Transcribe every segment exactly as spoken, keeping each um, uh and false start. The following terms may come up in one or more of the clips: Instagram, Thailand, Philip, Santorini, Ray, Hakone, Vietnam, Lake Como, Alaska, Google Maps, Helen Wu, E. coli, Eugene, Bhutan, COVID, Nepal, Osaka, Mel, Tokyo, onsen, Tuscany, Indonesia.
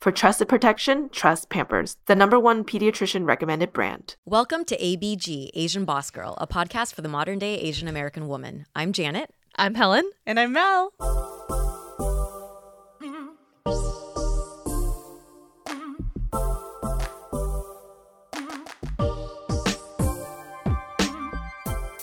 For trusted protection, trust Pampers, the number one pediatrician recommended brand. Welcome to A B G, Asian Boss Girl, a podcast for the modern day Asian American woman. I'm Janet. I'm Helen. And I'm Mel.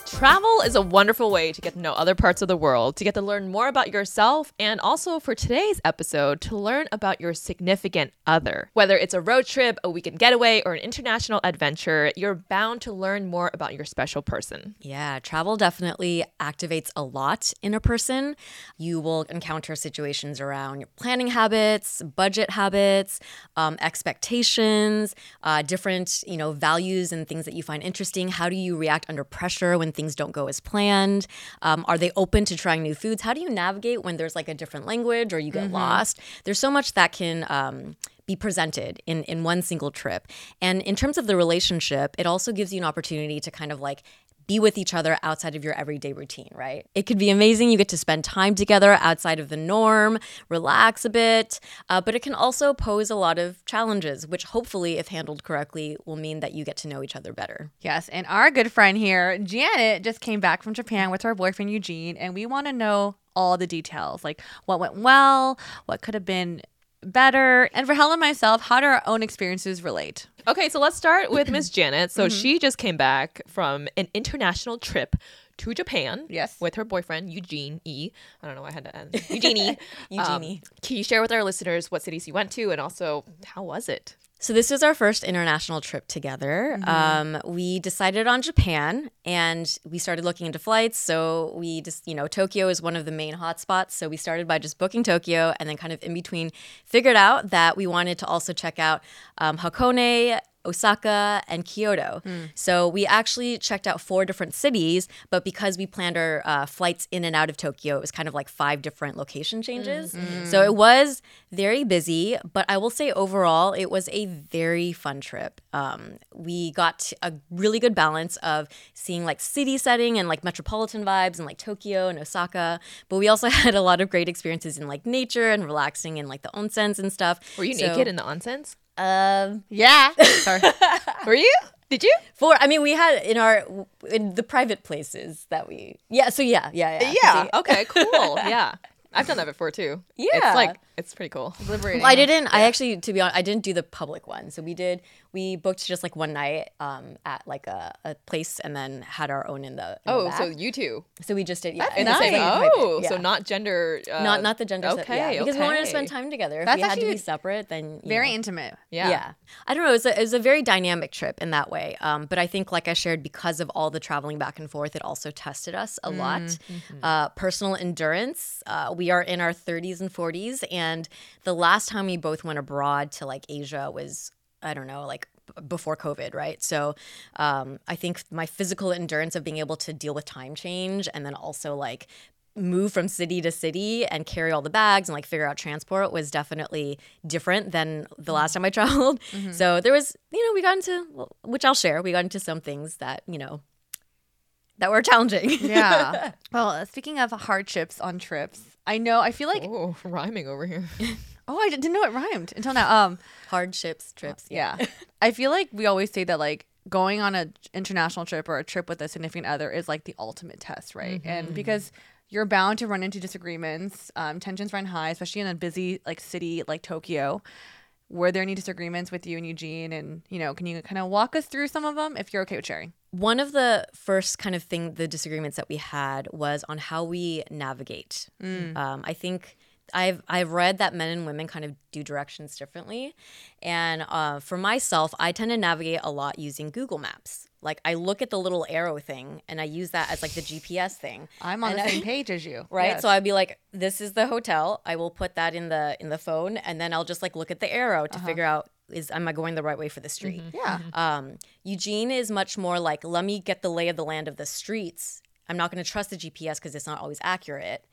Travel is a wonderful way to get to know other parts of the world, to get to learn more about yourself, and also for today's episode, to learn about your significant other. Whether it's a road trip, a weekend getaway, or an international adventure, you're bound to learn more about your special person. Yeah, travel definitely activates a lot in a person. You will encounter situations around your planning habits, budget habits, um, expectations, uh, different, you know, values and things that you find interesting. How do you react under pressure when things don't go as planned? Um, are they open to trying new foods? How do you navigate when there's like a different language or you get mm-hmm. lost? There's so much that can um, be presented in, in one single trip. And in terms of the relationship, it also gives you an opportunity to kind of like be with each other outside of your everyday routine, right? It could be amazing. You get to spend time together outside of the norm, relax a bit, uh, but it can also pose a lot of challenges, which hopefully, if handled correctly, will mean that you get to know each other better. Yes, and our good friend here, Janet, just came back from Japan with her boyfriend, Eugene, and we want to know all the details, like what went well, what could have been better, and for Helen and myself, how do our own experiences relate? Okay, so let's start with Miss Janet. So mm-hmm. she just came back from an international trip to Japan. Yes, with her boyfriend Eugene E. I don't know why I had to end Eugene E. Eugene E. Um, can you share with our listeners what cities you went to and also how was it? So this is our first international trip together. Mm-hmm. Um, we decided on Japan, and we started looking into flights. So we just, you know, Tokyo is one of the main hotspots. So we started by just booking Tokyo, and then kind of in between figured out that we wanted to also check out um, Hakone, Osaka, and Kyoto. Mm. So we actually checked out four different cities, but because we planned our uh, flights in and out of Tokyo, it was kind of like five different location changes. Mm-hmm. So it was very busy, but I will say overall, it was a very fun trip. Um, we got a really good balance of seeing like city setting and like metropolitan vibes and like Tokyo and Osaka, but we also had a lot of great experiences in like nature and relaxing and like the onsens and stuff. Were you so- naked in the onsens? Um. Yeah. Sorry. Were you? Did you? For I mean, we had in our in the private places that we. Yeah. So yeah. Yeah. Yeah. Yeah. See? Okay. Cool. Yeah. I've done that before too. Yeah. It's like it's pretty cool. It's liberating. Well, I didn't. Yeah. I actually, to be honest, I didn't do the public one. So we did. We booked just like one night um, at like a, a place and then had our own in the. In oh, the back. So you two. So we just did. Yeah. That's nice. Like, oh, yeah. So not gender. Uh, not not the gender. Okay. Set, yeah, because okay. we wanted to spend time together. If That's we had to be separate, then you very know. Intimate. Yeah. Yeah. I don't know. It was a, it was a very dynamic trip in that way. Um, but I think, like I shared, because of all the traveling back and forth, it also tested us a mm. lot. Mm-hmm. Uh, personal endurance. Uh, we are in our thirties and forties, and the last time we both went abroad to like Asia was. I don't know, like b- before COVID, right? So um, I think my physical endurance of being able to deal with time change and then also like move from city to city and carry all the bags and like figure out transport was definitely different than the last time I traveled. Mm-hmm. So there was, you know, we got into, which I'll share, we got into some things that, you know, that were challenging. Yeah. Well, speaking of hardships on trips, I know, I feel like. Oh, rhyming over here. Oh, I didn't know it rhymed until now. Um, Hardships, trips. Yeah. yeah. I feel like we always say that like going on an international trip or a trip with a significant other is like the ultimate test, right? Mm-hmm. And because you're bound to run into disagreements, um, tensions run high, especially in a busy like city like Tokyo. Were there any disagreements with you and Eugene? And, you know, can you kind of walk us through some of them if you're okay with sharing? One of the first kind of thing, the disagreements that we had was on how we navigate. Mm. Um, I think I've I've read that men and women kind of do directions differently. And uh, for myself, I tend to navigate a lot using Google Maps. Like, I look at the little arrow thing and I use that as like the G P S thing. I'm on and the I, same page as you. Right? Yes. So I'd be like, this is the hotel. I will put that in the in the phone and then I'll just like look at the arrow to uh-huh. figure out, is am I going the right way for the street? Mm-hmm. Yeah. Mm-hmm. Um, Eugene is much more like, let me get the lay of the land of the streets. I'm not going to trust the G P S because it's not always accurate.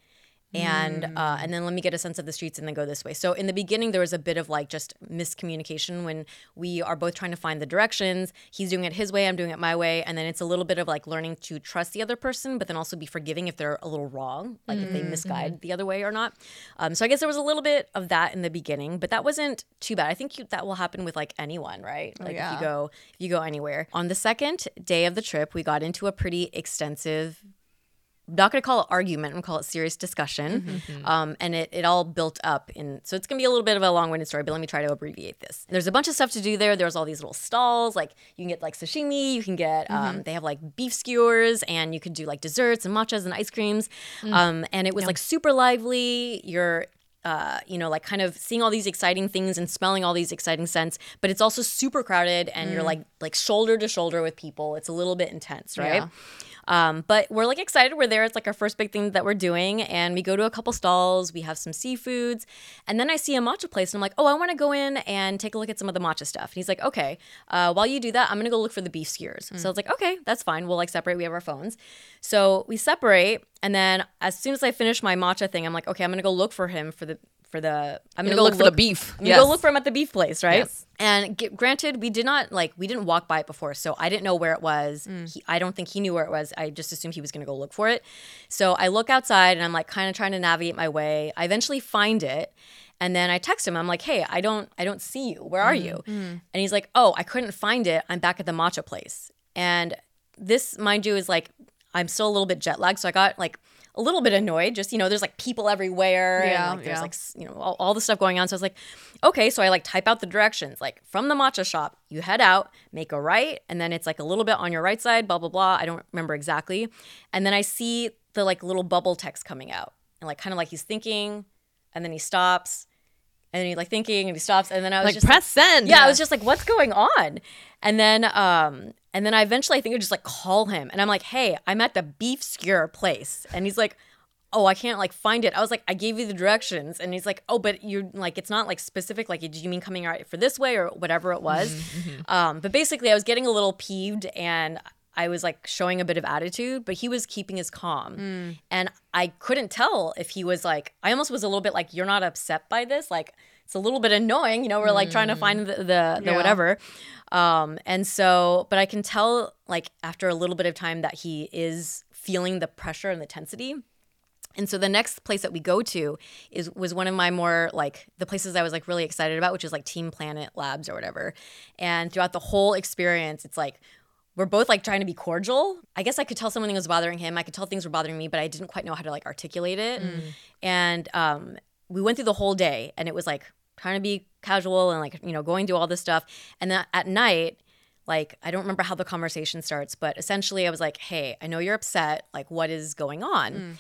And mm. uh, and then let me get a sense of the streets and then go this way. So in the beginning, there was a bit of like just miscommunication when we are both trying to find the directions. He's doing it his way, I'm doing it my way. And then it's a little bit of like learning to trust the other person, but then also be forgiving if they're a little wrong, like mm. if they misguide mm. the other way or not. Um, so I guess there was a little bit of that in the beginning, but that wasn't too bad. I think you, that will happen with like anyone, right? Like oh, yeah. if you go if you go anywhere. On the second day of the trip, we got into a pretty extensive not going to call it argument. I'm going to call it serious discussion. Mm-hmm. Um, and it, it all built up. In, so it's going to be a little bit of a long-winded story, but let me try to abbreviate this. There's a bunch of stuff to do there. There's all these little stalls. Like you can get like sashimi. You can get um, – mm-hmm. they have like beef skewers. And you could do like desserts and matchas and ice creams. Mm. Um, and it was yep. like super lively. You're – Uh, you know, like kind of seeing all these exciting things and smelling all these exciting scents, but it's also super crowded and mm. you're like like shoulder to shoulder with people. It's a little bit intense, right? Yeah. Um, but we're like excited. We're there. It's like our first big thing that we're doing, and we go to a couple stalls. We have some seafoods, and then I see a matcha place, and I'm like, oh, I want to go in and take a look at some of the matcha stuff. And he's like, okay, uh, while you do that, I'm gonna go look for the beef skewers. Mm. So I was like, okay, that's fine. We'll like separate. We have our phones, so we separate. And then as soon as I finish my matcha thing, I'm like, okay, I'm going to go look for him for the for the – I'm going to go look, look for the beef. I'm going to yes. go look for him at the beef place, right? Yes. And g- granted, we did not – like we didn't walk by it before, so I didn't know where it was. Mm. He, I don't think he knew where it was. I just assumed he was going to go look for it. So I look outside and I'm like kind of trying to navigate my way. I eventually find it. And then I text him. I'm like, hey, I don't I don't see you. Where are mm. you? Mm. And he's like, oh, I couldn't find it. I'm back at the matcha place. And this, mind you, is like – I'm still a little bit jet lagged, so I got like a little bit annoyed. Just, you know, there's like people everywhere. Yeah, and like, there's yeah. like, you know, all, all the stuff going on. So I was like, okay, so I like type out the directions. Like from the matcha shop, you head out, make a right, and then it's like a little bit on your right side, blah, blah, blah. I don't remember exactly. And then I see the like little bubble text coming out. And like kind of like he's thinking, and then he stops. And then he like thinking and he stops. And then I was like, just press like, send. Yeah, yeah, I was just like, what's going on? And then um, and then I eventually I think I just like call him. And I'm like, hey, I'm at the beef skewer place. And he's like, oh, I can't like find it. I was like, I gave you the directions. And he's like, oh, but you're like, it's not like specific. Like, did you mean coming out for this way or whatever it was? Mm-hmm. Um, but basically I was getting a little peeved and I was like showing a bit of attitude, but he was keeping his calm. Mm. And I couldn't tell if he was like, I almost was a little bit like, you're not upset by this. Like, it's a little bit annoying. You know, we're like mm. trying to find the, the, the yeah. whatever. Um, and so, but I can tell like after a little bit of time that he is feeling the pressure and the tensity. And so the next place that we go to is was one of my more like the places I was like really excited about, which is like Team Planet Labs or whatever. And throughout the whole experience, it's like, we're both like trying to be cordial. I guess I could tell something was bothering him. I could tell things were bothering me, but I didn't quite know how to like articulate it. Mm. And um, we went through the whole day and it was like trying to be casual and like, you know, going through all this stuff. And then at night, like, I don't remember how the conversation starts, but essentially I was like, hey, I know you're upset. Like, what is going on?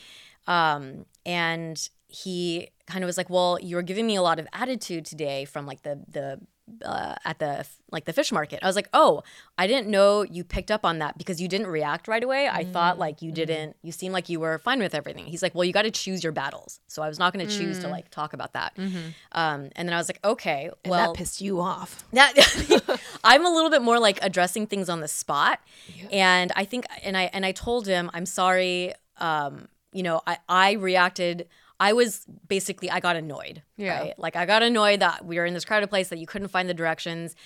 Mm. Um, and he kind of was like, well, you're giving me a lot of attitude today from like the the – Uh, at the like the fish market. I was like, oh, I didn't know you picked up on that because you didn't react right away. I mm. thought like you didn't, mm. you seemed like you were fine with everything. He's like, well, you got to choose your battles. So I was not going to mm. choose to like talk about that. Mm-hmm. Um, and then I was like, okay, and well. That pissed you off. That I'm a little bit more like addressing things on the spot. Yeah. And I think, and I, and I told him, I'm sorry. Um, you know, I, I reacted I was basically, I got annoyed, yeah. right? Like I got annoyed that we were in this crowded place, that you couldn't find the directions.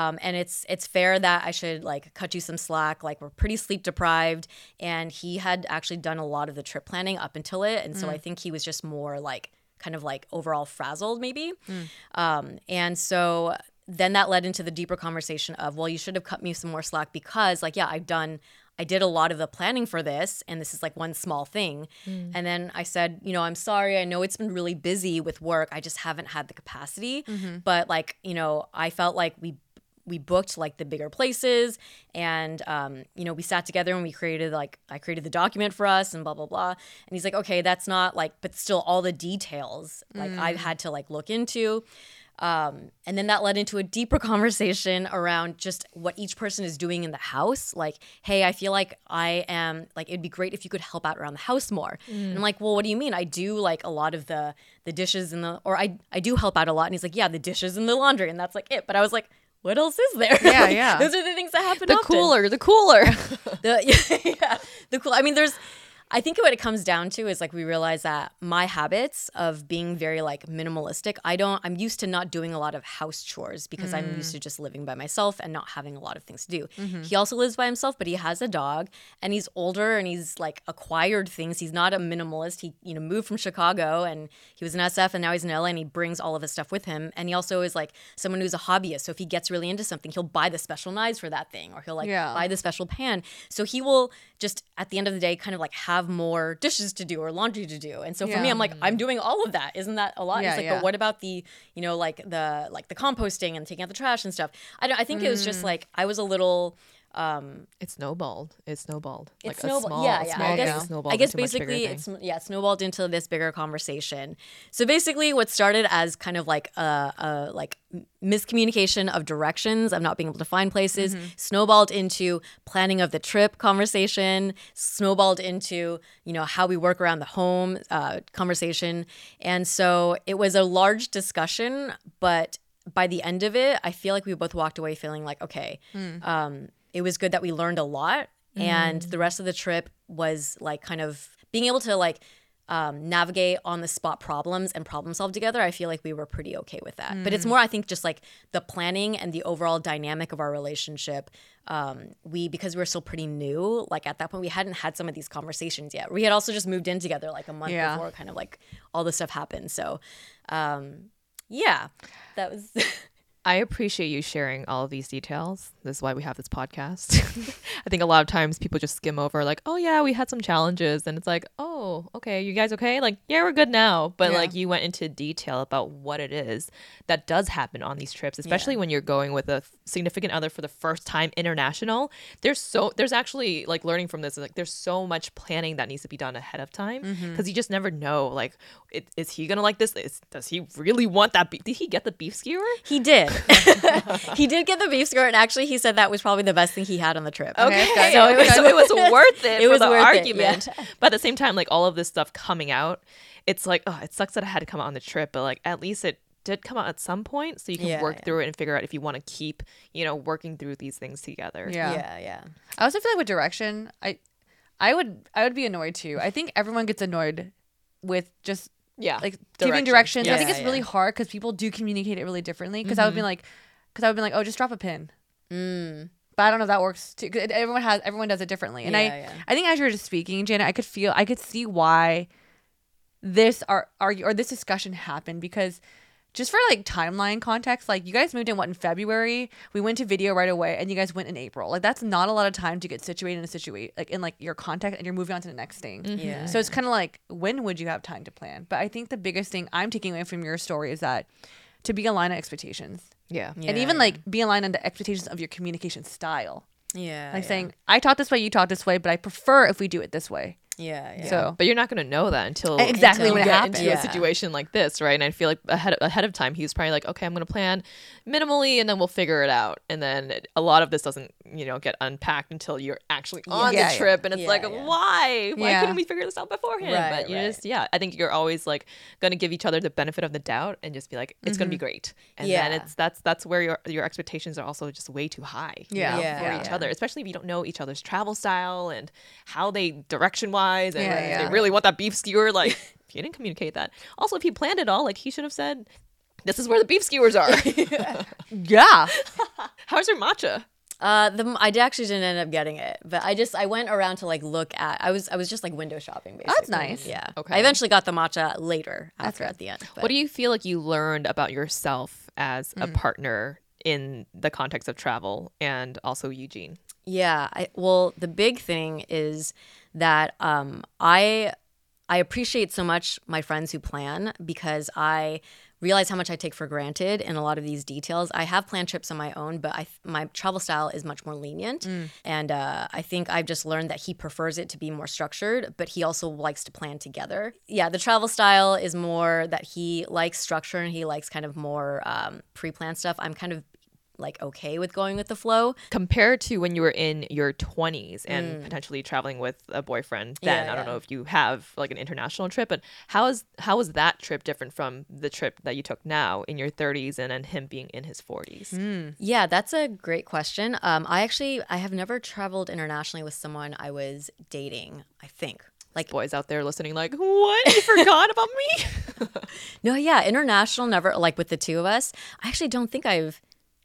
Um, and it's it's fair that I should like cut you some slack. Like we're pretty sleep deprived. And he had actually done a lot of the trip planning up until it. And so mm. I think he was just more like, kind of like overall frazzled maybe. Mm. Um, and so then that led into the deeper conversation of, well, you should have cut me some more slack because like, yeah, I've done I did a lot of the planning for this, and this is like one small thing. Mm. And then I said, you know, I'm sorry. I know it's been really busy with work. I just haven't had the capacity. Mm-hmm. But like, you know, I felt like we we booked like the bigger places, and um, you know, we sat together and we created like I created the document for us and blah blah blah. And he's like, okay, that's not like, but still all the details like mm. I've had to like look into. Um, and then that led into a deeper conversation around just what each person is doing in the house. Like, hey, I feel like I am like, it'd be great if you could help out around the house more. Mm. And I'm like, well, what do you mean? I do like a lot of the, the dishes and the, or I, I do help out a lot. And he's like, yeah, the dishes and the laundry. And that's like it. But I was like, what else is there? Yeah, like, yeah. Those are the things that happen. The often. cooler, the cooler. the, yeah, yeah, the cool. I mean, there's, I think what it comes down to is like we realize that my habits of being very like minimalistic, I don't, I'm used to not doing a lot of house chores because mm. I'm used to just living by myself and not having a lot of things to do. Mm-hmm. He also lives by himself, but he has a dog and he's older and he's like acquired things. He's not a minimalist. He, you know, moved from Chicago and he was in S F and now he's in L A and he brings all of his stuff with him. And he also is like someone who's a hobbyist. So if he gets really into something, he'll buy the special knives for that thing or he'll like yeah. buy the special pan. So he will just at the end of the day kind of like have have more dishes to do or laundry to do. And so for yeah. me, I'm like, I'm doing all of that. Isn't that a lot? Yeah, it's like, yeah. but what about the, you know, like the like the composting and taking out the trash and stuff? I don't, I think mm. it was just like, I was a little... Um, it snowballed. It snowballed. It like snowballed. A small, yeah, yeah. Small I guess, snowballed I guess basically it's yeah it snowballed into this bigger conversation. So basically, what started as kind of like a, a like miscommunication of directions, of not being able to find places, mm-hmm. snowballed into planning of the trip conversation, snowballed into you know how we work around the home uh, conversation, and so it was a large discussion. But by the end of it, I feel like we both walked away feeling like okay. Mm. Um, It was good that we learned a lot, mm. and the rest of the trip was like kind of being able to like um, navigate on the spot problems and problem solve together. I feel like we were pretty okay with that. Mm. But it's more, I think, just like the planning and the overall dynamic of our relationship. Um, we because we were still pretty new, like at that point, we hadn't had some of these conversations yet. We had also just moved in together like a month yeah. before kind of like all this stuff happened. So um, yeah, that was... I appreciate you sharing all of these details. This is why we have this podcast. I think a lot of times people just skim over like, oh, yeah, we had some challenges. And it's like, oh, okay, you guys okay? Like, yeah, we're good now. But yeah. like you went into detail about what it is that does happen on these trips, especially yeah. when you're going with a significant other for the first time international. There's so there's actually like learning from this. Like there's so much planning that needs to be done ahead of time because mm-hmm. you just never know. Like, it, is he going to like this? Is, does he really want that? Be- did he get the beef skewer? He did. He did get the beef skewer, and actually he said that was probably the best thing he had on the trip. Okay, okay. So, it was, so it was worth it, it for was the worth argument it, yeah. But at the same time, like all of this stuff coming out, it's like, oh, it sucks that I had to come out on the trip, but like at least it did come out at some point, so you can yeah, work yeah. through it and figure out if you want to keep, you know, working through these things together. Yeah, yeah, yeah. I also feel like with direction, I, I would, I would be annoyed too. I think everyone gets annoyed with just. Yeah, like direction. Giving directions. Yeah, I think it's yeah. really hard because people do communicate it really differently. Because mm-hmm. I would be like, because I would be like, oh, just drop a pin. Mm. But I don't know if that works too. Cause everyone has, everyone does it differently. And yeah, I, yeah. I think as you were just speaking, Janet, I could feel, I could see why this ar- argue or this discussion happened because. Just for like timeline context, like you guys moved in what in February, we went to video right away, and you guys went in April. Like that's not a lot of time to get situated in a situation like in like your context, and you're moving on to the next thing. Mm-hmm. Yeah. So it's kind of like when would you have time to plan? But I think the biggest thing I'm taking away from your story is that to be aligned on expectations. Yeah. yeah. And even like be aligned on the expectations of your communication style. Yeah. Like yeah. saying I taught this way, you taught this way, but I prefer if we do it this way. Yeah, yeah. So, but you're not going to know that until exactly until when you it get happens. Into yeah. a situation like this, right? And I feel like ahead of, ahead of time, he was probably like, "Okay, I'm going to plan minimally, and then we'll figure it out." And then it, a lot of this doesn't, you know, get unpacked until you're actually on yeah, the yeah, trip, yeah. and it's yeah, like, yeah. why? Why yeah. couldn't we figure this out beforehand? Right, but you right. just, yeah, I think you're always like going to give each other the benefit of the doubt and just be like, "It's mm-hmm. going to be great." And yeah. then it's that's that's where your your expectations are also just way too high, yeah, you know, yeah. for yeah. each other, especially if you don't know each other's travel style and how they direction wise. And yeah, like, yeah. they really want that beef skewer. Like, he didn't communicate that. Also, if he planned it all, like he should have said, "This is where the beef skewers are." yeah. How's your matcha? Uh, the I actually didn't end up getting it, but I just I went around to like look at. I was I was just like window shopping. Basically. That's nice. Yeah. Okay. I eventually got the matcha later after at the end. But. What do you feel like you learned about yourself as mm. a partner in the context of travel and also Eugene? Yeah. I, well, the big thing is that um, I I appreciate so much my friends who plan, because I realize how much I take for granted in a lot of these details. I have planned trips on my own, but I, my travel style is much more lenient. Mm. And uh, I think I've just learned that he prefers it to be more structured, but he also likes to plan together. Yeah, the travel style is more that he likes structure and he likes kind of more um, pre-planned stuff. I'm kind of like okay with going with the flow. Compared to when you were in your twenties and mm. potentially traveling with a boyfriend then. Yeah, I don't yeah. know if you have like an international trip, but how is how is that trip different from the trip that you took now in your thirties and then him being in his forties? Mm. Yeah, that's a great question. Um, I actually, I have never traveled internationally with someone I was dating, I think. Like boys out there listening like, what? You forgot about me? No, yeah, international never, like with the two of us. I actually don't think I've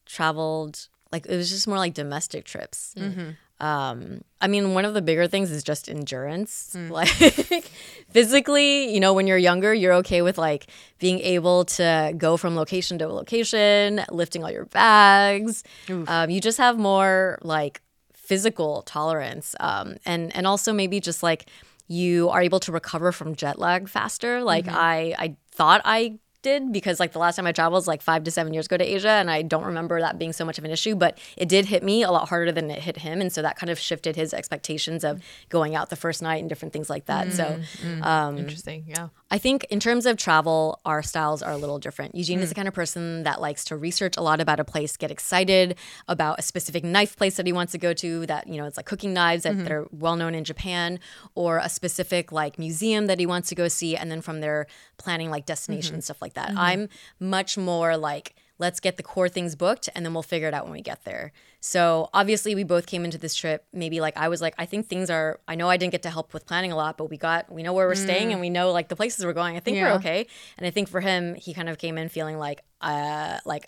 traveled, like it was just more like domestic trips. Mm-hmm. um I mean, one of the bigger things is just endurance. Mm. Like physically, you know, when you're younger, you're okay with like being able to go from location to location, lifting all your bags. Um, you just have more like physical tolerance, um and and also maybe just like you are able to recover from jet lag faster. Like mm-hmm. I I thought I did, because like the last time I traveled was like five to seven years ago to Asia, and I don't remember that being so much of an issue, but it did hit me a lot harder than it hit him, and so that kind of shifted his expectations of going out the first night and different things like that. Mm, so mm, um, interesting. Yeah, I think in terms of travel, our styles are a little different. Eugene mm. is the kind of person that likes to research a lot about a place, get excited about a specific knife place that he wants to go to, that, you know, it's like cooking knives that, mm-hmm. that are well known in Japan, or a specific like museum that he wants to go see, and then from there planning like destinations mm-hmm. and stuff like that. Mm-hmm. I'm much more like, let's get the core things booked and then we'll figure it out when we get there. So obviously we both came into this trip, maybe like I was like, I think things are, I know I didn't get to help with planning a lot, but we got, we know where we're mm. staying and we know like the places we're going. I think yeah. we're okay. And I think for him, he kind of came in feeling like, uh, like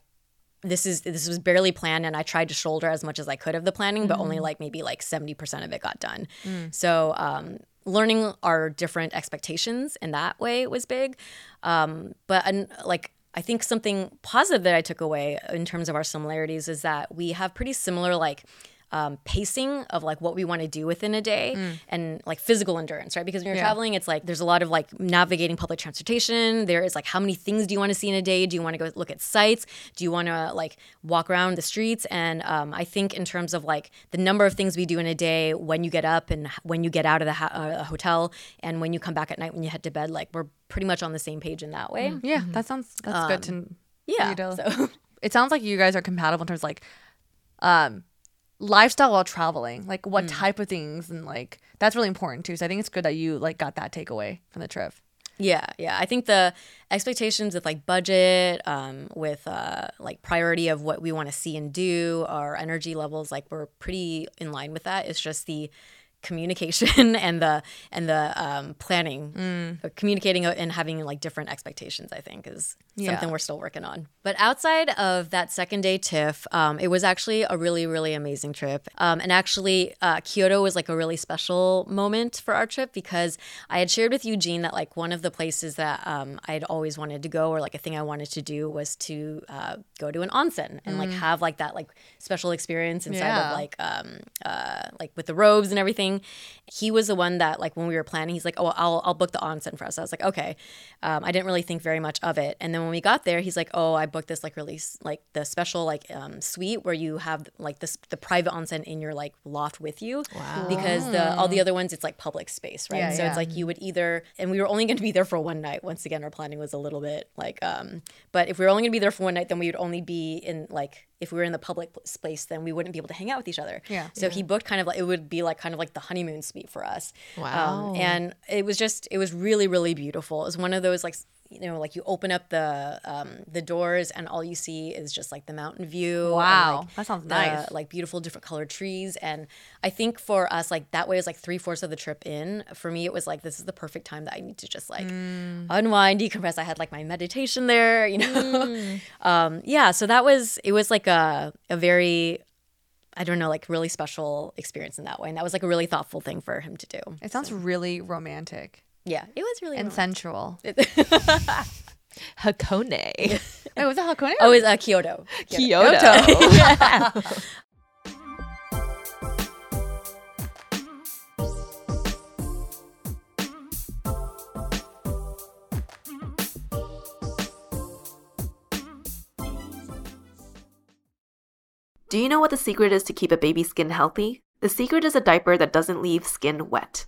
this is, this was barely planned, and I tried to shoulder as much as I could of the planning, mm-hmm. but only like maybe like seventy percent of it got done. Mm. So, um, learning our different expectations in that way was big. Um, but uh, like, I think something positive that I took away in terms of our similarities is that we have pretty similar like um, pacing of like what we want to do within a day mm. and like physical endurance, right? Because when you're yeah. traveling, it's like there's a lot of like navigating public transportation. There is like how many things do you want to see in a day? Do you want to go look at sites? Do you want to like walk around the streets? And um, I think in terms of like the number of things we do in a day, when you get up and when you get out of the ho- uh, hotel and when you come back at night when you head to bed, like we're pretty much on the same page in that way. Mm-hmm. Yeah, that sounds that's um, good to yeah. You know. So it sounds like you guys are compatible in terms of like um, lifestyle while traveling, like what mm. type of things, and like that's really important too. So I think it's good that you like got that takeaway from the trip. Yeah, yeah. I think the expectations with like budget, um, with uh, like priority of what we want to see and do, our energy levels, like we're pretty in line with that. It's just the communication and the and the um, planning, mm. communicating and having like different expectations, I think, is yeah. something we're still working on. But outside of that second day TIFF, um, it was actually a really, really amazing trip. Um, and actually, uh, Kyoto was like a really special moment for our trip, because I had shared with Eugene that like one of the places that um, I had always wanted to go, or like a thing I wanted to do, was to uh, go to an onsen and mm. like have like that like special experience inside yeah. of like um, uh, like with the robes and everything. He was the one that like when we were planning, he's like, oh, I'll I'll book the onsen for us. I was like, okay. Um, I didn't really think very much of it. And then when we got there, he's like, oh, I booked this like really like the special like um, suite where you have like this the private onsen in your like loft with you. Wow. Because the all the other ones, it's like public space, right? Yeah, so yeah. it's like you would either, and we were only going to be there for one night. Once again, our planning was a little bit like, um, but if we were only going to be there for one night, then we would only be in like, if we were in the public space, then we wouldn't be able to hang out with each other. Yeah. So yeah. he booked kind of like, it would be like kind of like the honeymoon suite for us. Wow. Um, and it was just, it was really, really beautiful. It was one of those like, you know, like you open up the um, the doors and all you see is just like the mountain view. Wow. And, like, that sounds the, nice. Like beautiful different colored trees. And I think for us, like that way is like three fourths of the trip in. For me, it was like, this is the perfect time that I need to just like mm. unwind, decompress. I had like my meditation there, you know. Mm. um, yeah. So that was, it was like a, a very, I don't know, like really special experience in that way. And that was like a really thoughtful thing for him to do. It sounds so. really romantic. Yeah, it was really and romantic. Sensual. Hakone. Wait, was it Hakone? Or? Oh, it's uh, Kyoto. Kyoto. Kyoto. Kyoto. Do you know what the secret is to keep a baby's skin healthy? The secret is a diaper that doesn't leave skin wet.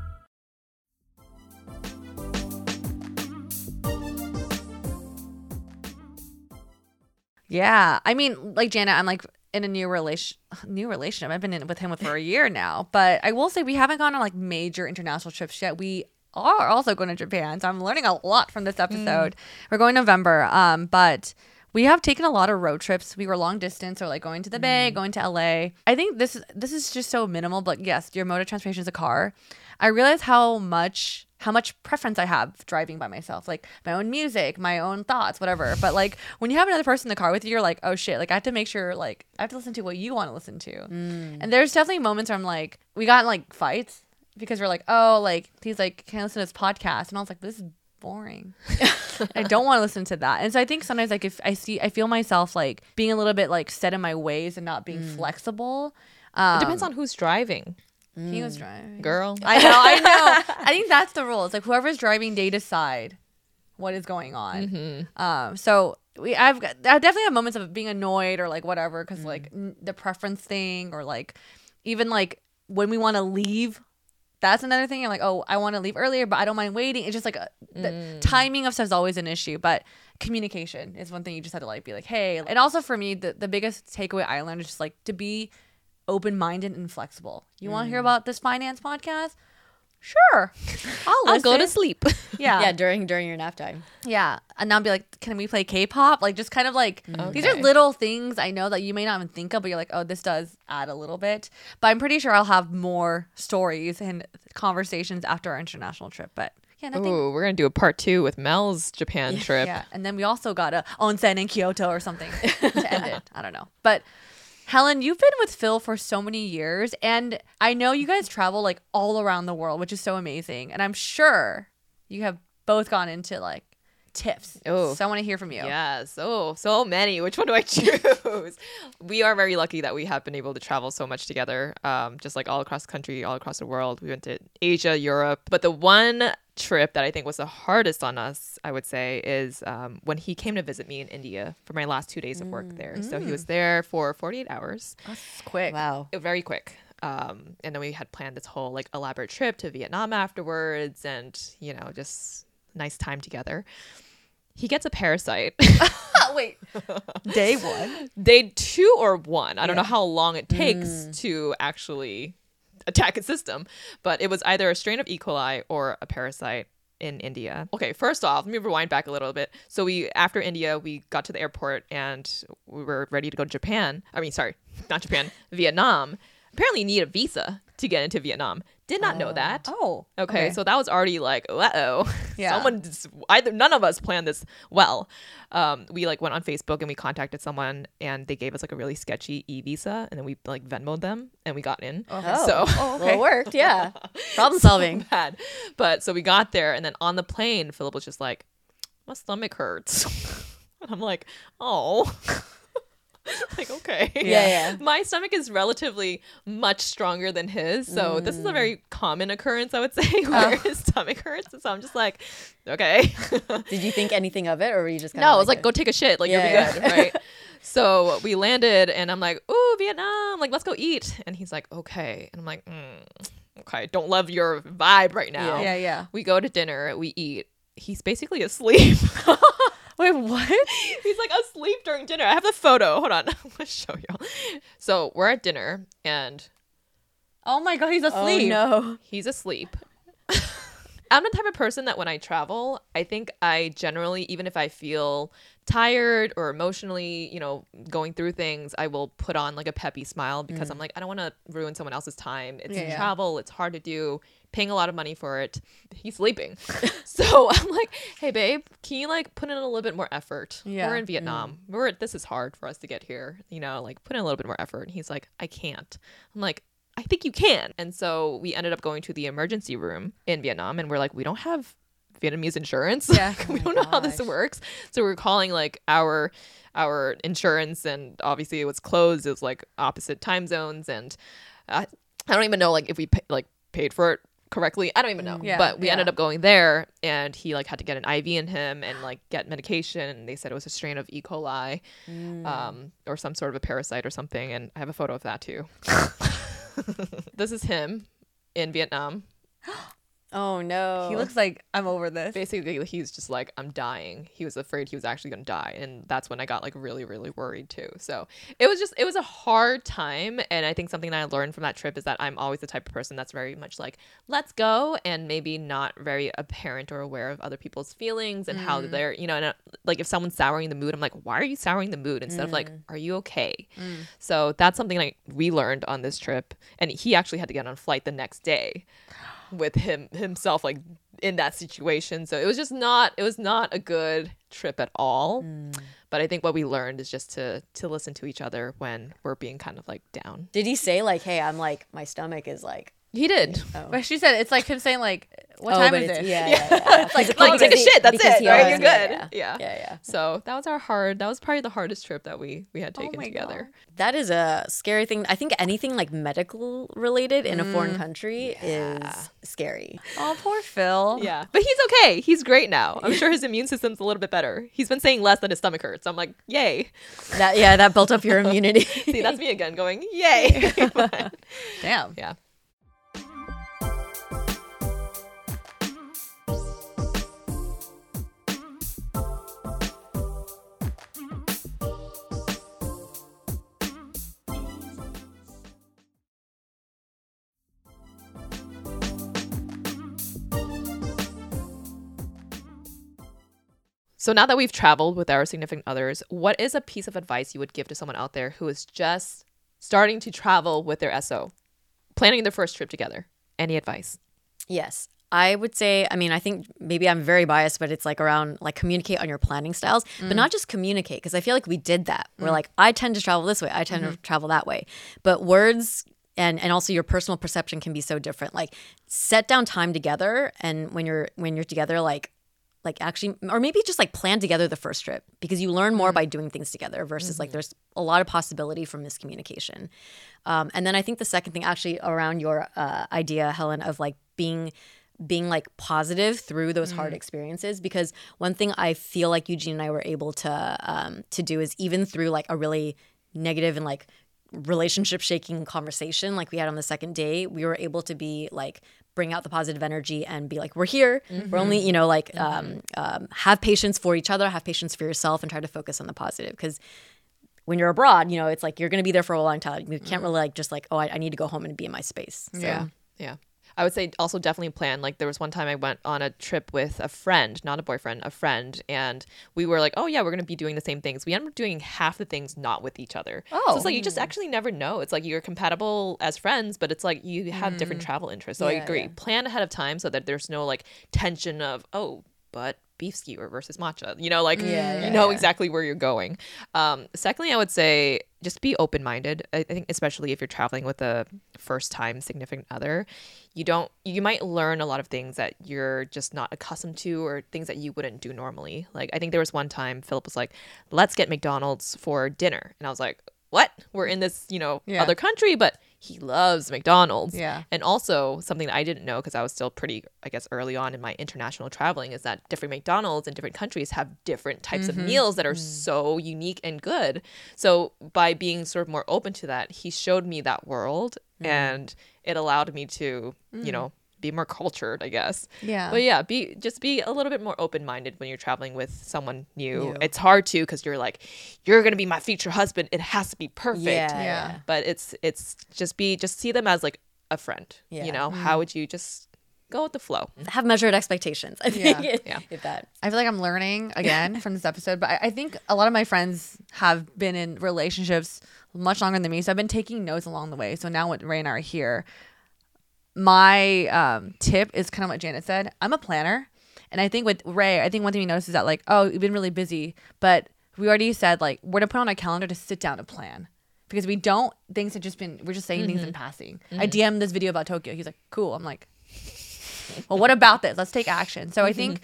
Yeah. I mean, like Janet, I'm like in a new relation, new relationship. I've been in with him for a year now, but I will say we haven't gone on like major international trips yet. We are also going to Japan. So I'm learning a lot from this episode. Mm. We're going in November. Um, but we have taken a lot of road trips. We were long distance or like going to the mm. Bay, going to L A. I think this is, this is just so minimal, but yes, your mode of transportation is a car. I realize how much how much preference I have driving by myself, like my own music, my own thoughts, whatever. But like when you have another person in the car with you, you're like, oh shit, like I have to make sure, like I have to listen to what you want to listen to. Mm. And there's definitely moments where I'm like, we got in like fights because we're like, oh, like he's like, can I listen to this podcast? And I was like, this is boring. I don't want to listen to that. And so I think sometimes like if I see, I feel myself like being a little bit like set in my ways and not being mm. flexible. Um, it depends on who's driving. Mm. He was driving. Girl. I know, I know. I think that's the rule. It's like whoever's driving, they decide what is going on. Mm-hmm. Um, so we, I've got, I definitely have moments of being annoyed or like whatever because mm. like n- the preference thing or like even like when we want to leave, that's another thing. I'm like, oh, I want to leave earlier, but I don't mind waiting. It's just like a, the mm. timing of stuff is always an issue, but communication is one thing you just have to like be like, hey. And also for me, the, the biggest takeaway I learned is just like to be open-minded and flexible. You mm. want to hear about this finance podcast? Sure, I'll, I'll go to sleep. Yeah, yeah. During during your nap time. Yeah, and now I'll be like, can we play K-pop? Like, just kind of like okay. These are little things I know that you may not even think of, but you're like, oh, this does add a little bit. But I'm pretty sure I'll have more stories and conversations after our international trip. But yeah, nothing. Ooh, we're gonna do a part two with Mel's Japan yeah, trip. Yeah, and then we also got a onsen in Kyoto or something to end it. I don't know, but. Helen, you've been with Phil for so many years, and I know you guys travel like all around the world, which is so amazing. And I'm sure you have both gone into like tips. Oh, so I want to hear from you. Yes. Oh, so many. Which one do I choose? We are very lucky that we have been able to travel so much together, um, just like all across the country, all across the world. We went to Asia, Europe. But the one trip that I think was the hardest on us, I would say, is um, when he came to visit me in India for my last two days of work there. Mm. So he was there for forty-eight hours. That's quick. Wow. It, very quick. Um, and then we had planned this whole like elaborate trip to Vietnam afterwards and, you know, just nice time together. He gets a parasite. Wait. Day one? Day two or one. I yeah. don't know how long it takes mm. to actually attack its system, but it was either a strain of E. coli or a parasite in India. Okay, first off, let me rewind back a little bit. So we, after India, we got to the airport and we were ready to go to Japan. I mean, sorry, not Japan, Vietnam. Apparently you need a visa to get into Vietnam. Did not uh, know that. Oh. Okay, okay, so that was already like, uh-oh. Yeah. Someone, either, none of us planned this well. Um, we like went on Facebook and we contacted someone and they gave us like a really sketchy e-visa and then we like Venmo'd them and we got in. Oh. So, oh, okay. Well, it worked, yeah. Problem solving. So bad. But so we got there and then on the plane, Philip was just like, my stomach hurts. And I'm like, oh. Like, okay. Yeah, yeah. My stomach is relatively much stronger than his. So mm. this is a very common occurrence, I would say, where oh. his stomach hurts. And so I'm just like, okay. Did you think anything of it? Or were you just kind of No, like I was like, it? go take a shit. Like, yeah, you'll be yeah. good, right? So we landed and I'm like, ooh, Vietnam. Like, let's go eat. And he's like, okay. And I'm like, mm, okay, don't love your vibe right now. Yeah, yeah, yeah. We go to dinner. We eat. He's basically asleep. Wait, what? He's like asleep during dinner. I have the photo. Hold on. I'm gonna show y'all. So we're at dinner and oh my god, he's asleep. Oh no. He's asleep. I'm the type of person that when I travel, I think I generally, even if I feel tired or emotionally, you know, going through things, I will put on like a peppy smile because mm. I'm like, I don't want to ruin someone else's time. It's yeah, travel. Yeah. It's hard to do. Paying a lot of money for it. He's sleeping. So I'm like, hey, babe, can you like put in a little bit more effort? Yeah. We're in Vietnam. Mm. We're This is hard for us to get here. You know, like put in a little bit more effort. And he's like, I can't. I'm like, I think you can. And so we ended up going to the emergency room in Vietnam. And we're like, we don't have Vietnamese insurance. Yeah. we oh don't gosh. know how this works. So we're calling like our our insurance. And obviously it was closed. It was like opposite time zones. And I, I don't even know like if we pay, like paid for it correctly. I don't even know. Yeah, but we yeah. ended up going there and he like had to get an I V in him and like get medication. And they said it was a strain of E. coli mm. um, or some sort of a parasite or something. And I have a photo of that too. This is him in Vietnam. Oh no. He looks like, I'm over this. Basically, he's just like, I'm dying. He was afraid he was actually going to die. And that's when I got like really, really worried too. So it was just, it was a hard time. And I think something that I learned from that trip is that I'm always the type of person that's very much like, let's go. And maybe not very apparent or aware of other people's feelings and mm. how they're, you know, and uh, like if someone's souring the mood, I'm like, why are you souring the mood? Instead mm. of like, are you okay? Mm. So that's something like we learned on this trip. And he actually had to get on a flight the next day with him himself like in that situation. So it was just not it was not a good trip at all. Mm. But I think what we learned is just to to listen to each other when we're being kind of like down. Did he say like, hey, I'm like, my stomach is like... He did. Oh. But she said it's like him saying like, what oh, time is it? Yeah, yeah, yeah. yeah. It's like, like take a shit, that's it, right? You're good. Yeah. Yeah. yeah, yeah. So that was our hard, that was probably the hardest trip that we we had taken oh together. God. That is a scary thing. I think anything like medical related in mm. a foreign country yeah. is scary. Oh, poor Phil. Yeah. But he's okay. He's great now. I'm sure his immune system's a little bit better. He's been saying less than his stomach hurts. I'm like, yay. That Yeah, that built up your immunity. See, that's me again going, yay. But, damn. Yeah. So now that we've traveled with our significant others, what is a piece of advice you would give to someone out there who is just starting to travel with their S O, planning their first trip together? Any advice? Yes. I would say, I mean, I think maybe I'm very biased, but it's like around like communicate on your planning styles, mm. but not just communicate because I feel like we did that. Mm. We're like, I tend to travel this way. I tend mm-hmm. to travel that way. But words and and also your personal perception can be so different. Like set down time together and when you're when you're together, like, like actually, or maybe just like plan together the first trip because you learn more mm-hmm. by doing things together versus mm-hmm. like there's a lot of possibility from miscommunication. Um, and then I think the second thing actually around your uh, idea, Helen, of like being being like positive through those mm-hmm. hard experiences, because one thing I feel like Eugene and I were able to um, to do is even through like a really negative and like relationship shaking conversation like we had on the second day, we were able to be like, bring out the positive energy and be like, we're here. Mm-hmm. We're only, you know, like mm-hmm. um, um, have patience for each other, have patience for yourself and try to focus on the positive. Because when you're abroad, you know, it's like you're going to be there for a long time. You can't really like just like, oh, I, I need to go home and be in my space. So. Yeah. Yeah. I would say also definitely plan. Like there was one time I went on a trip with a friend, not a boyfriend, a friend. And we were like, oh yeah, we're going to be doing the same things. We ended up doing half the things not with each other. Oh. So it's like you just actually never know. It's like you're compatible as friends, but it's like you have mm. different travel interests. So yeah, I agree. Yeah. Plan ahead of time so that there's no like tension of, oh, but beef skewer versus matcha. You know, like yeah, yeah, you know yeah. exactly where you're going. Um, secondly, I would say just be open-minded. I think especially if you're traveling with a first-time significant other, you don't you might learn a lot of things that you're just not accustomed to, or things that you wouldn't do normally. Like, I think there was one time Philip was like, "Let's get McDonald's for dinner," and I was like, "What? We're in this, you know, yeah. other country," but he loves McDonald's. Yeah. And also something that I didn't know, because I was still pretty, I guess, early on in my international traveling, is that different McDonald's in different countries have different types mm-hmm. of meals that are mm. so unique and good. So by being sort of more open to that, he showed me that world mm. and it allowed me to, mm. you know, be more cultured, I guess. Yeah. But yeah, be just be a little bit more open-minded when you're traveling with someone new. new. It's hard to, because you're like, you're going to be my future husband. It has to be perfect. Yeah. yeah. But it's it's just be just see them as like a friend. Yeah. You know, mm-hmm. how would you just go with the flow? Have measured expectations. I think. Yeah. yeah. If that. I feel like I'm learning again from this episode, but I, I think a lot of my friends have been in relationships much longer than me, so I've been taking notes along the way. So now when Ray and I are here, my um, tip is kind of what Janet said. I'm a planner. And I think with Ray, I think one thing we noticed is that, like, oh, we've been really busy. But we already said, like, we're going to put on a calendar to sit down and plan. Because we don't, things have just been, we're just saying mm-hmm. things in passing. Mm-hmm. I D M'd this video about Tokyo. He's like, cool. I'm like, well, what about this? Let's take action. So mm-hmm. I think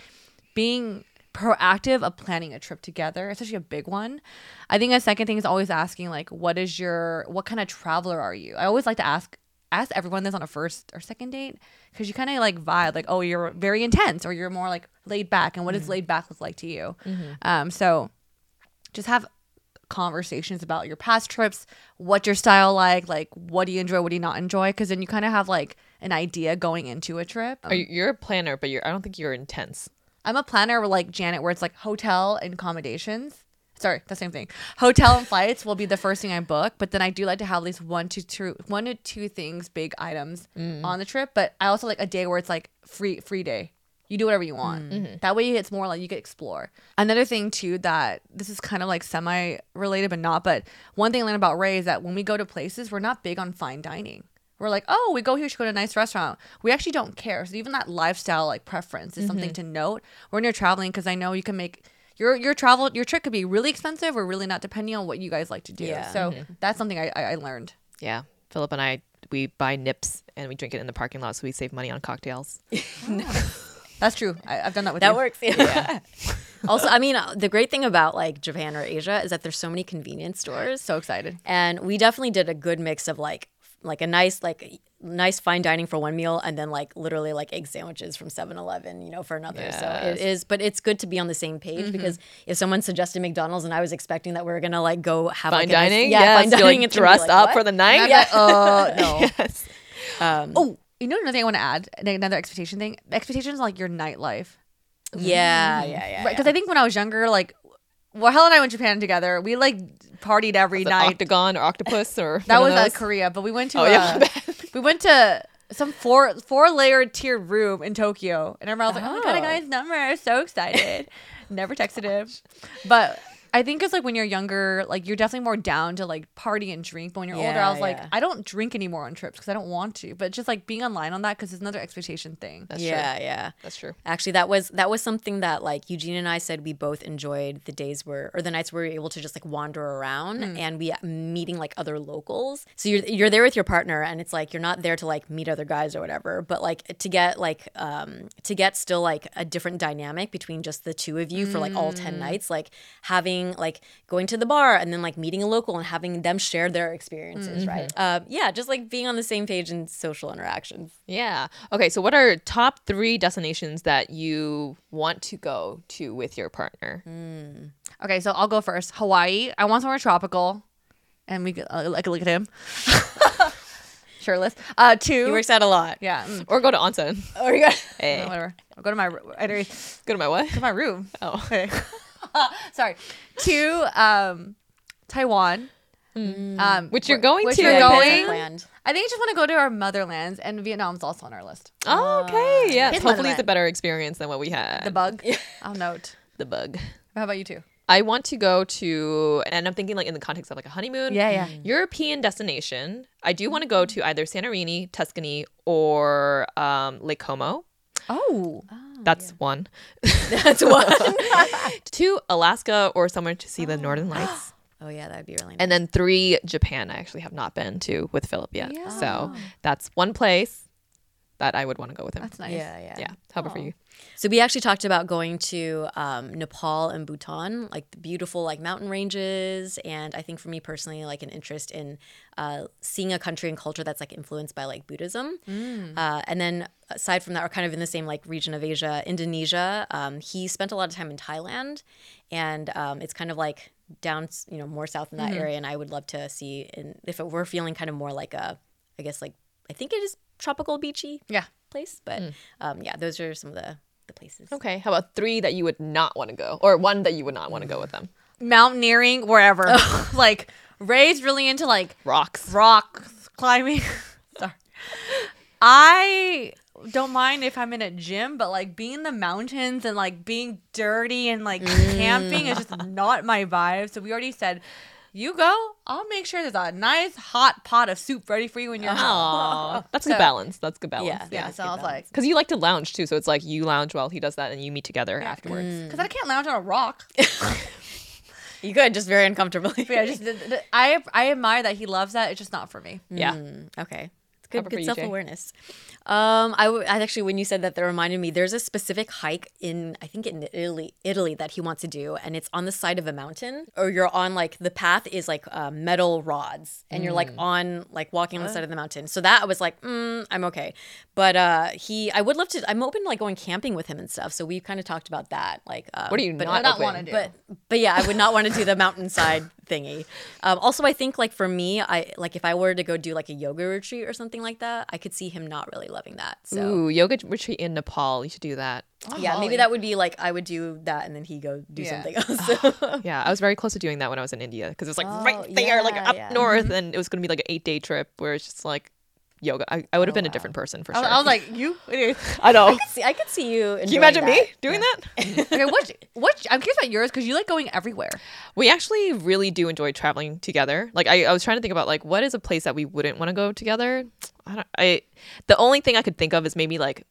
being proactive of planning a trip together, especially a big one. I think a second thing is always asking, like, what is your, what kind of traveler are you? I always like to ask, ask everyone this on a first or second date, because you kind of like vibe like, oh, you're very intense, or you're more like laid back, and what mm-hmm. does laid back look like to you? Mm-hmm. Um, so just have conversations about your past trips, what your style like, like what do you enjoy, what do you not enjoy? Because then you kind of have like an idea going into a trip. Um, you're a planner, but you're I don't think you're intense. I'm a planner like Janet, where it's like hotel and accommodations. Sorry, the same thing. Hotel and flights will be the first thing I book, but then I do like to have at least one to two, one to two things, big items mm. on the trip. But I also like a day where it's like free, free day. You do whatever you want. Mm-hmm. That way, it's more like you can explore. Another thing too, that this is kind of like semi-related, but not. But one thing I learned about Ray is that when we go to places, we're not big on fine dining. We're like, oh, we go here, we should go to a nice restaurant. We actually don't care. So even that lifestyle like preference is mm-hmm. something to note when you're traveling, because I know you can make. Your your travel your trip could be really expensive or really not, depending on what you guys like to do. Yeah. So mm-hmm. that's something I, I, I learned. Yeah. Philip and I, we buy nips and we drink it in the parking lot, so we save money on cocktails. No. That's true. I, I've done that with that you. Works. Yeah. yeah. Also, I mean, the great thing about like Japan or Asia is that there's so many convenience stores. So excited. And we definitely did a good mix of like like a nice like. nice fine dining for one meal, and then like literally like egg sandwiches from seven eleven, you know, for another. Yes. So it is, but it's good to be on the same page, mm-hmm. because if someone suggested McDonald's and I was expecting that we were gonna like go have fine like, dining, nice, yeah, yes. fine dining, like, dressed like, up for the night, yeah. Oh like, uh, no. Yes. Um, oh, you know another thing I want to add, another expectation thing. Expectations like your nightlife. Yeah, mm. yeah, yeah. Because right, yeah. I think when I was younger, like. Well, Helen and I went to Japan together. We like partied every was night. Octagon or octopus or that was uh, Korea, but we went to oh, yeah, uh, we went to some four four layered tiered room in Tokyo, and I remember I was oh. like, "Oh my god, I got his number!" So excited. Never texted him, but I think it's like when you're younger, like you're definitely more down to like party and drink. But when you're yeah, older, I was yeah. like, I don't drink anymore on trips because I don't want to. But just like being online on that, because it's another expectation thing. That's yeah, true. yeah, that's true. Actually, that was that was something that like Eugene and I said we both enjoyed the days where or the nights where we were able to just like wander around mm. and we meeting like other locals. So you're you're there with your partner, and it's like you're not there to like meet other guys or whatever, but like to get like um to get still like a different dynamic between just the two of you mm. for like all ten nights, like having. Like going to the bar and then like meeting a local and having them share their experiences, mm-hmm. right? Uh, yeah, just like being on the same page in social interactions. Yeah. Okay, so what are top three destinations that you want to go to with your partner? Mm. Okay, so I'll go first. Hawaii. I want somewhere tropical, and we could, uh, like look at him. Shirtless. Uh, two. He works out a lot. Yeah. Mm. Or go to onsen. Or you go. Hey. No, whatever. I'll go to my. I don't, go to my what? Go to my room. Oh. Okay. Sorry. To um, Taiwan. Mm. Um, which you're going which to. You're going. I think I just want to go to our motherlands, and Vietnam's also on our list. Oh, okay. Yes. His Hopefully it's a better experience than what we had. The bug. I'll note. The bug. How about you two? I want to go to, and I'm thinking like in the context of like a honeymoon. Yeah, yeah. Mm. European destination. I do want to go to either Santorini, Tuscany, or um, Lake Como. Oh. That's yeah. one. That's one. To Alaska or somewhere to see oh. the Northern Lights. Oh, yeah, that'd be really nice. And then three, Japan, I actually have not been to with Philip yet. Yeah. So that's one place that I would want to go with him. That's nice. Yeah, yeah. Yeah. How about for you? So we actually talked about going to um, Nepal and Bhutan, like the beautiful like mountain ranges. And I think for me personally, like an interest in uh, seeing a country and culture that's like influenced by like Buddhism. Mm. Uh, and then aside from that, we're kind of in the same like region of Asia, Indonesia. Um, he spent a lot of time in Thailand, and um, it's kind of like down, you know, more south in that mm-hmm. area. And I would love to see in, if it were feeling kind of more like a, I guess like, I think it is tropical beachy yeah. place. But mm. um, yeah, those are some of the the places. Okay. How about three that you would not want to go, or one that you would not want to go with them? Mountaineering, wherever. Oh. Like Ray's really into like rocks, rocks climbing. Sorry. I don't mind if I'm in a gym, but like being in the mountains and like being dirty and like mm. camping is just not my vibe. So we already said, you go, I'll make sure there's a nice hot pot of soup ready for you in your house. That's so, good balance. That's good balance. Yeah, yeah, yeah, so I was balance. Like... Because you like to lounge, too. So it's like you lounge while he does that and you meet together yeah. afterwards. Because mm. I can't lounge on a rock. You could, just very uncomfortably. Yeah, just, I I admire that he loves that. It's just not for me. Yeah. Mm, okay. It's good, good self-awareness. Um, I, w- I actually, when you said that, that reminded me, there's a specific hike in, I think in Italy, Italy that he wants to do. And it's on the side of a mountain, or you're on like, the path is like uh, metal rods and mm. you're like on, like walking on the side of the mountain. So that I was like, mm, I'm okay. But uh, he, I would love to, I'm open to like going camping with him and stuff. So we kind of talked about that. Like, um, what do you but not, not want to do? But, but yeah, I would not want to do the mountainside thingy. Um, also, I think like for me, I like if I were to go do like a yoga retreat or something like that, I could see him not really loving that. So ooh, yoga retreat in Nepal, you should do that. Oh, yeah, Molly. Maybe that would be like I would do that and then he go do yeah. something else. Oh, yeah, I was very close to doing that when I was in India because it was like oh, right there, yeah, like up yeah. north, mm-hmm. and it was going to be like an eight day trip where it's just like yoga. I, I would have oh, been wow. a different person for sure. I, I was like, you? I know. I could see, I could see you. Can you imagine that. me doing yeah. that? Okay, what? What? I'm curious about yours because you like going everywhere. We actually really do enjoy traveling together. Like I, I was trying to think about like what is a place that we wouldn't want to go together. I don't. I. The only thing I could think of is maybe like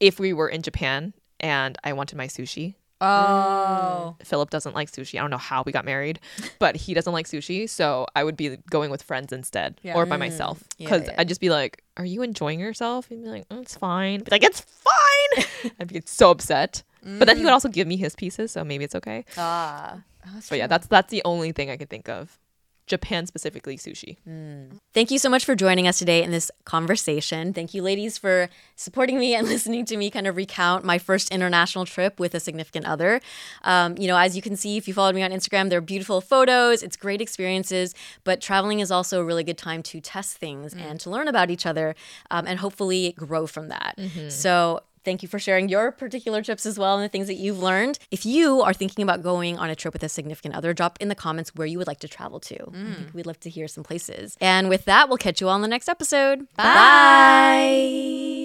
if we were in Japan and I wanted my sushi. Oh. Mm. Philip doesn't like sushi. I don't know how we got married, but he doesn't like sushi. So I would be going with friends instead yeah. or by myself. Because yeah, yeah. I'd just be like, are you enjoying yourself? He'd be like, mm, it's fine. I'd be like, it's fine. I'd be so upset. Mm. But then he would also give me his pieces. So maybe it's okay. Ah. But true. yeah, that's that's the only thing I could think of. Japan, specifically sushi. Mm. Thank you so much for joining us today in this conversation. Thank you, ladies, for supporting me and listening to me kind of recount my first international trip with a significant other. Um, you know, as you can see, if you followed me on Instagram, there are beautiful photos. It's great experiences. But traveling is also a really good time to test things mm. and to learn about each other um, and hopefully grow from that. Mm-hmm. So thank you for sharing your particular trips as well and the things that you've learned. If you are thinking about going on a trip with a significant other, drop in the comments where you would like to travel to. Mm. I think we'd love to hear some places. And with that, we'll catch you all in the next episode. Bye. Bye.